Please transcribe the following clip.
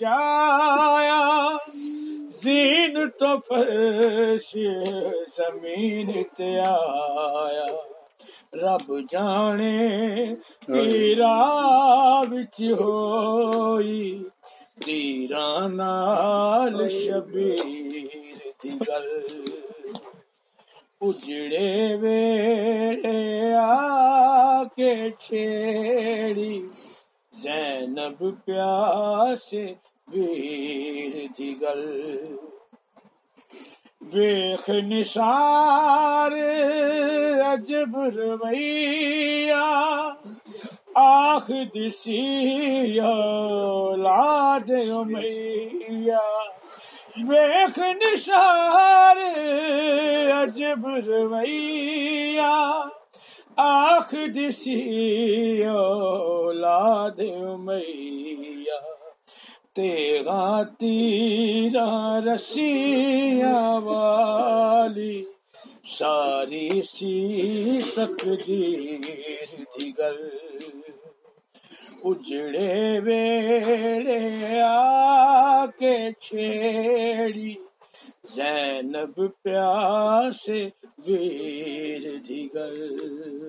جایا زین تو فرش زمین تے آیا رب جانے تیرا وچ ہوئی تیرا نال شبیر دی گل اجڑے ویڑے آ کے چھیڑی زینب پیاسے ویر دی گل ویخ نثار عجب رویا آخ دسی اولاد امیا ویخ نثار عجب رویا آخ دسی اولاد امیا تیرا تیرا رسیاں والی ساری سی تقدیر دی گل اجڑے ویڑے آ کے چھیڑی زینب پیاسے ویر دی گل